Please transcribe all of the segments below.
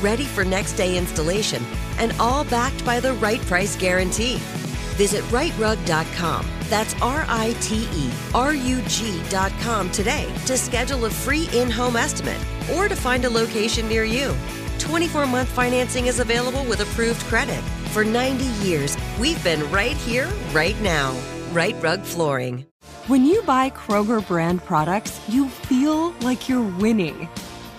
ready for next day installation, and all backed by the right price guarantee. Visit rightrug.com. That's RITERUG.com today to schedule a free in-home estimate or to find a location near you. 24-month financing is available with approved credit. For 90 years, we've been right here, right now. Right Rug Flooring. When you buy Kroger brand products, you feel like you're winning.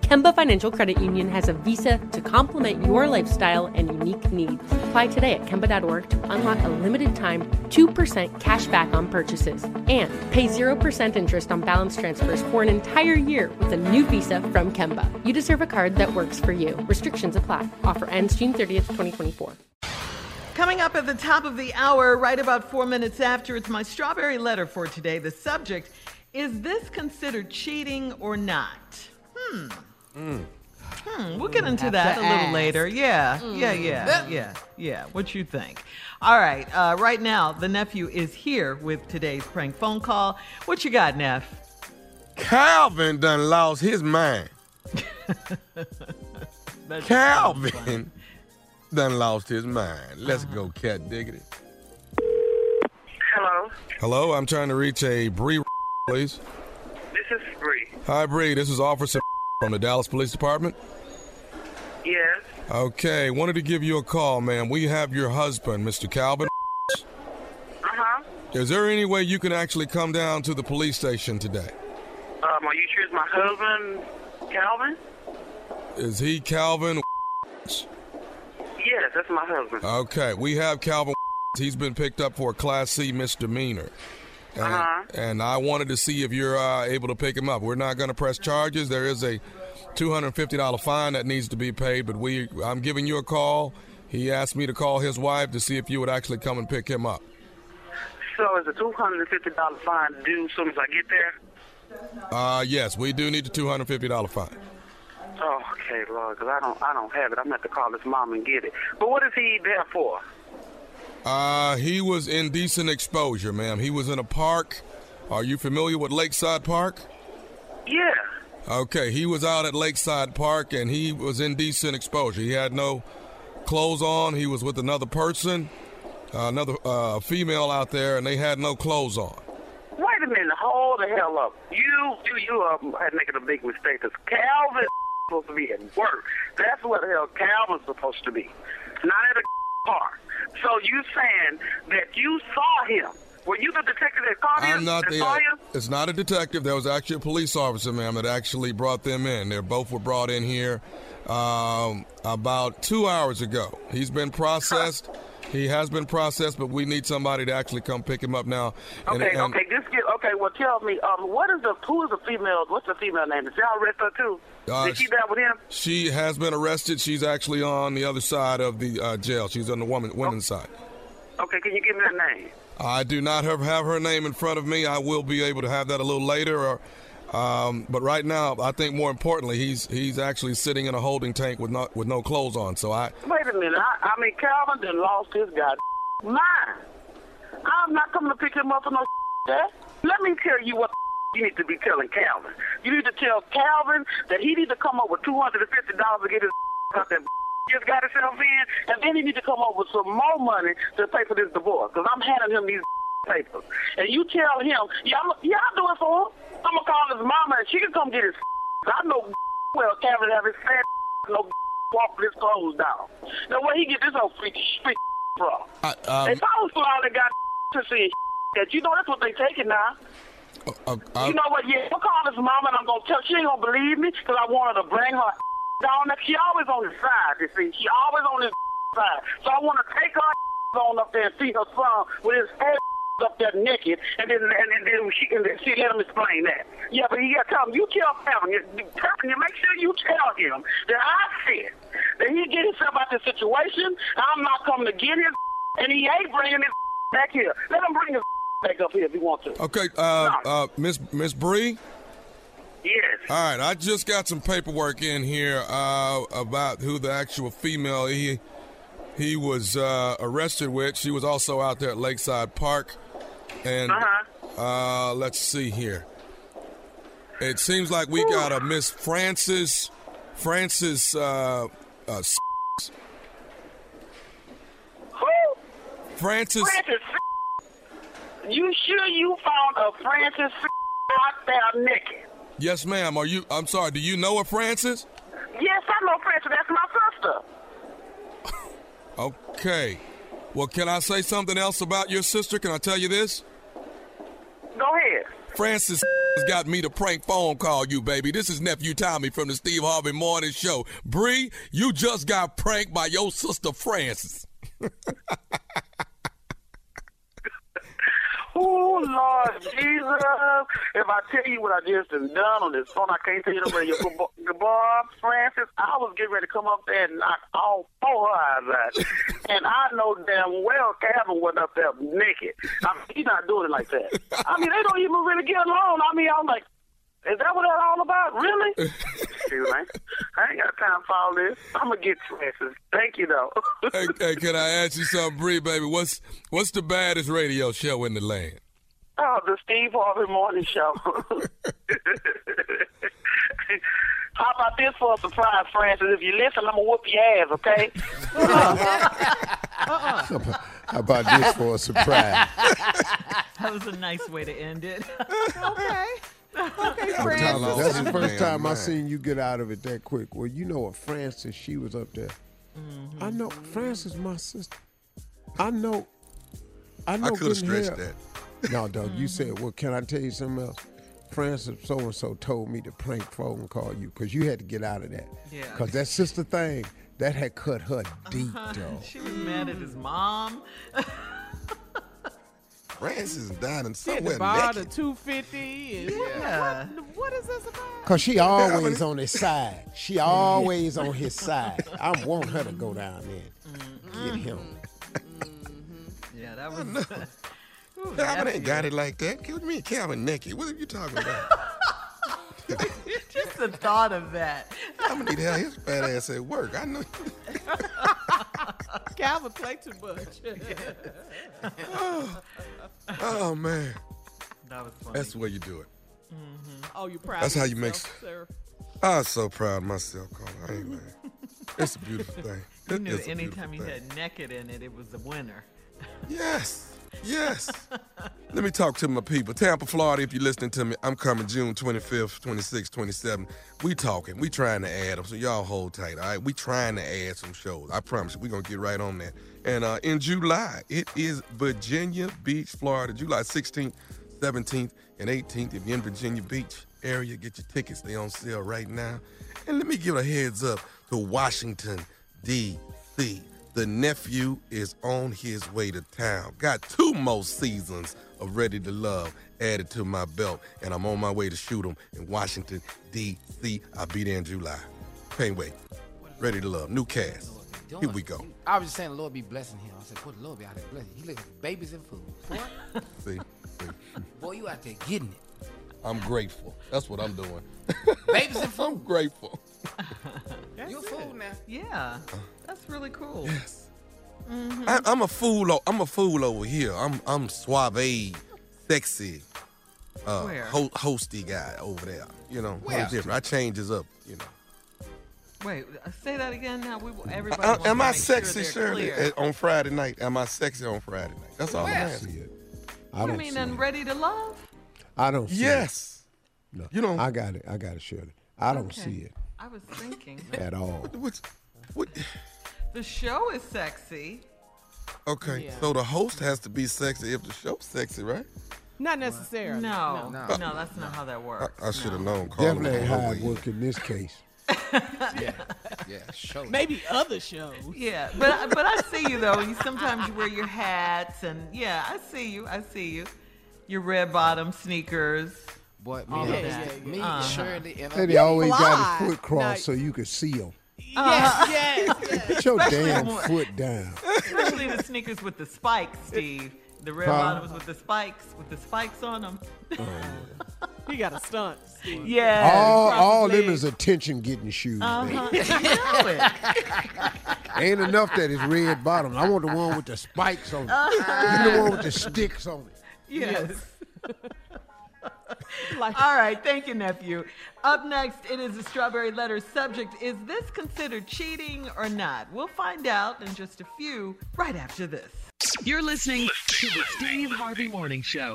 Kemba Financial Credit Union has a visa to complement your lifestyle and unique needs. Apply today at Kemba.org to unlock a limited-time 2% cash back on purchases and pay 0% interest on balance transfers for an entire year with a new visa from Kemba. You deserve a card that works for you. Restrictions apply. Offer ends June 30th, 2024. Coming up at the top of the hour, right about 4 minutes after, it's my strawberry letter for today. The subject, is this considered cheating or not? We'll get into that a little later. Yeah. What you think? All right. Right now, the nephew is here with today's prank phone call. What you got, Neff? Calvin done lost his mind. Calvin done lost his mind. Let's go, Cat Diggity. Hello. Hello. I'm trying to reach a Bree, please. This is Bree. Hi, Bree. This is Officer from the Dallas Police Department? Yes. Okay, wanted to give you a call, ma'am. We have your husband, Mr. Calvin. Uh-huh. Is there any way you can actually come down to the police station today? Are you sure it's my husband, Calvin? Is he Calvin? Yes, that's my husband. Okay, we have Calvin. He's been picked up for a Class C misdemeanor. And I wanted to see if you're able to pick him up. We're not going to press charges. There is a $250 fine that needs to be paid, but I'm giving you a call. He asked me to call his wife to see if you would actually come and pick him up. So is the $250 fine due as soon as I get there? Yes, we do need the $250 fine. Oh, okay, Lord, because I don't have it. I'm going to have to call his mom and get it. But what is he there for? He was indecent exposure, ma'am. He was in a park. Are you familiar with Lakeside Park? Yeah. Okay, he was out at Lakeside Park, and he was indecent exposure. He had no clothes on. He was with another person, another female out there, and they had no clothes on. Wait a minute. Hold the hell up. You had making a big mistake, because Calvin's supposed to be at work. That's where the hell Calvin's supposed to be. Not at a park. So you saying that you saw him? Were you the detective that called him? I'm not the. It's not a detective. There was actually a police officer, ma'am, that actually brought them in. They both were brought in here about 2 hours ago. He's been processed. He has been processed, but we need somebody to actually come pick him up now. Okay. Well, tell me, who is the female? What's the female name? Is y'all arrest her too? They keep that with him? She has been arrested. She's actually on the other side of the jail. She's on the women's side. Okay, can you give me her name? I do not have her name in front of me. I will be able to have that a little later. But right now, I think more importantly, he's actually sitting in a holding tank with no clothes on. So wait a minute. I mean, Calvin done lost his goddamn mind. I'm not coming to pick him up for no that. Let me tell you what you need to be telling Calvin. You need to tell Calvin that he needs to come up with $250 to get his out that just got himself in, and then he needs to come up with some more money to pay for this divorce, because I'm handing him these papers. And you tell him, yeah, I'll do it for him. I'm going to call his mama, and she can come get his I know well Calvin have his fat no walk with his clothes down. Now, where he get this old freaky from? If I was all that got to see that, you know that's what they taking now. You know what? Yeah, I'm calling his mama, and I'm gonna tell her. She ain't gonna believe me because I want her to bring her down. She always on his side. You see, she always on his side. So I want to take her on up there and see her son with his ass up there naked, and then she let him explain that. Yeah, but you gotta tell him. You tell Kevin. You make sure you tell him that I said that he get himself out of this situation. I'm not coming to get him, and he ain't bringing his back here. Let him bring his. Back up here if you want to. Okay, Miss Bree? Yes. All right, I just got some paperwork in here about who the actual female he was arrested with. She was also out there at Lakeside Park. And let's see here. It seems like we got a Miss Francis Francis. You sure you found a Francis out there naked? Yes, ma'am. I'm sorry, do you know a Francis? Yes, I know Francis. That's my sister. Okay. Well, can I say something else about your sister? Can I tell you this? Go ahead. Francis has got me to prank phone call you, baby. This is Nephew Tommy from the Steve Harvey Morning Show. Bree, you just got pranked by your sister Francis. Oh, Lord Jesus. If I tell you what I just done on this phone, I can't tell you the radio. Good boy, Francis, I was getting ready to come up there and knock all four eyes out. And I know damn well Calvin wasn't up there naked. I mean, he's not doing it like that. I mean, they don't even really get along. I mean, I'm like, is that what that's all about? Really? Excuse me. I ain't got time for all this. I'm going to get Francis. Thank you, though. Hey, can I ask you something, Bree, baby? What's the baddest radio show in the land? Oh, the Steve Harvey Morning Show. How about this for a surprise, Francis? If you listen, I'm going to whoop your ass, okay? How about this for a surprise? That was a nice way to end it. Okay. Okay, Francis. That's the first time I seen you get out of it that quick. Well, you know what, Francis, she was up there. Mm-hmm. I know Francis, my sister. I know. I could have stretched that. No, dog, you said, well, can I tell you something else? Francis so-and-so told me to prank phone call you because you had to get out of that. Yeah. Because that sister thing, that had cut her deep, dog. She was mad at his mom. Francis dining somewhere naked. The $250. Yeah. What is this about? Cause she always on his side. She always on his side. I want her to go down there. Get him. Mm-hmm. Yeah, that was. Ooh, Calvin ain't got it like that. What do you mean, Calvin naked? What are you talking about? Just the thought of that. I'm gonna need to have his fat ass at work. I know. Calvin played too much. Oh, man. That was funny. That's the way you do it. Mm-hmm. Oh, you're proud That's of how you make sir. I'm so proud of myself, Carla. Anyway, it's a beautiful thing. You knew anytime you had naked in it, it was a winner. Yes. Let me talk to my people. Tampa, Florida, if you're listening to me, I'm coming June 25th, 26th, 27th. We talking. We trying to add them, so y'all hold tight, all right? We trying to add some shows. I promise you, we're going to get right on that. And in July, it is Virginia Beach, Florida, July 16th, 17th, and 18th. If you're in Virginia Beach area, get your tickets. They're on sale right now. And let me give a heads up to Washington, D.C., The nephew is on his way to town. Got two more seasons of Ready to Love added to my belt, and I'm on my way to shoot them in Washington, D.C. I'll be there in July. Can't wait. Ready to Love. New cast. Here we go. I was just saying the Lord be blessing him. I said, what the Lord be out there blessing? He looks at babies and food. Boy. See. Boy, you out there getting it. I'm grateful. That's what I'm doing. Babies and food. I'm grateful. You're a fool now. Yeah. That's really cool. Yes. Mm-hmm. I'm a fool. I'm a fool over here. I'm suave, sexy, hosty guy over there. You know, I'm different. I change this up. You know. Wait, say that again. Now everybody. Am I sexy, Shirley? Sure, on Friday night? Am I sexy on Friday night? That's all I'm asking. What do you mean? And Ready to Love? I don't. See it. No. You don't. I got it, Shirley. I don't see it. I was thinking. At all. What? The show is sexy. Okay, so the host has to be sexy if the show's sexy, right? Not necessarily. No, that's not how that works. I should have known. Definitely hard work in this case. Show. Maybe other shows. Yeah, but I see you though. You sometimes you wear your hats and I see you. Your red bottom sneakers. Boy, me, Shirley, and they always got a foot cross so you could see them. Yes. Put your damn foot down. Especially the sneakers with the spikes, Steve. The red bottoms with the spikes on them. He got a stunt, Steve. Yeah. All them is attention-getting shoes. Ain't enough that it's red bottom. I want the one with the spikes on it. The one with the sticks on it. Yes. All right, thank you, nephew. Up next, it is the Strawberry Letter. Subject, is this considered cheating or not? We'll find out in just a few right after this. You're listening to the Steve Harvey Morning Show.